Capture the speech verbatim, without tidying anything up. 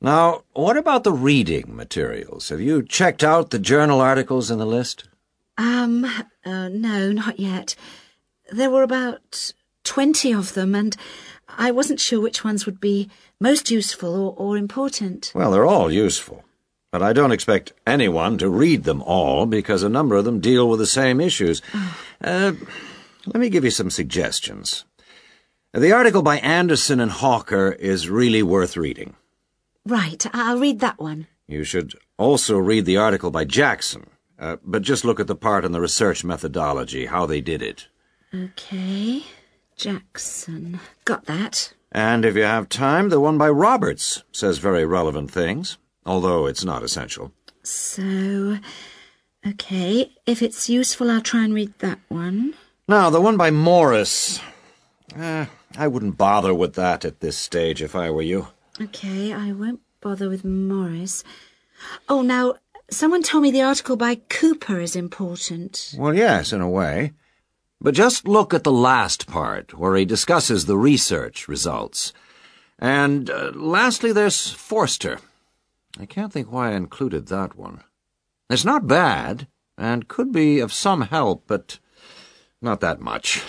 Now, what about the reading materials? Have you checked out the journal articles in the list? Um, uh, no, not yet. There were about twenty of them, and I wasn't sure which ones would be most useful or, or important. Well, they're all useful, but I don't expect anyone to read them all because a number of them deal with the same issues. uh, let me give you some suggestions. The article by Anderson and Hawker is really worth reading. Right, I'll read that one. You should also read the article by Jackson, uh, but just look at the part on the research methodology, how they did it. Okay, Jackson. Got that. And if you have time, the one by Roberts says very relevant things, although it's not essential. So, okay, if it's useful, I'll try and read that one. Now, the one by Morris. Uh, I wouldn't bother with that at this stage if I were you. Okay, I won't bother with Morris. Oh, now, someone told me the article by Cooper is important. Well, yes, in a way. But just look at the last part, where he discusses the research results. And uh, lastly, there's Forster. I can't think why I included that one. It's not bad, and could be of some help, but not that much.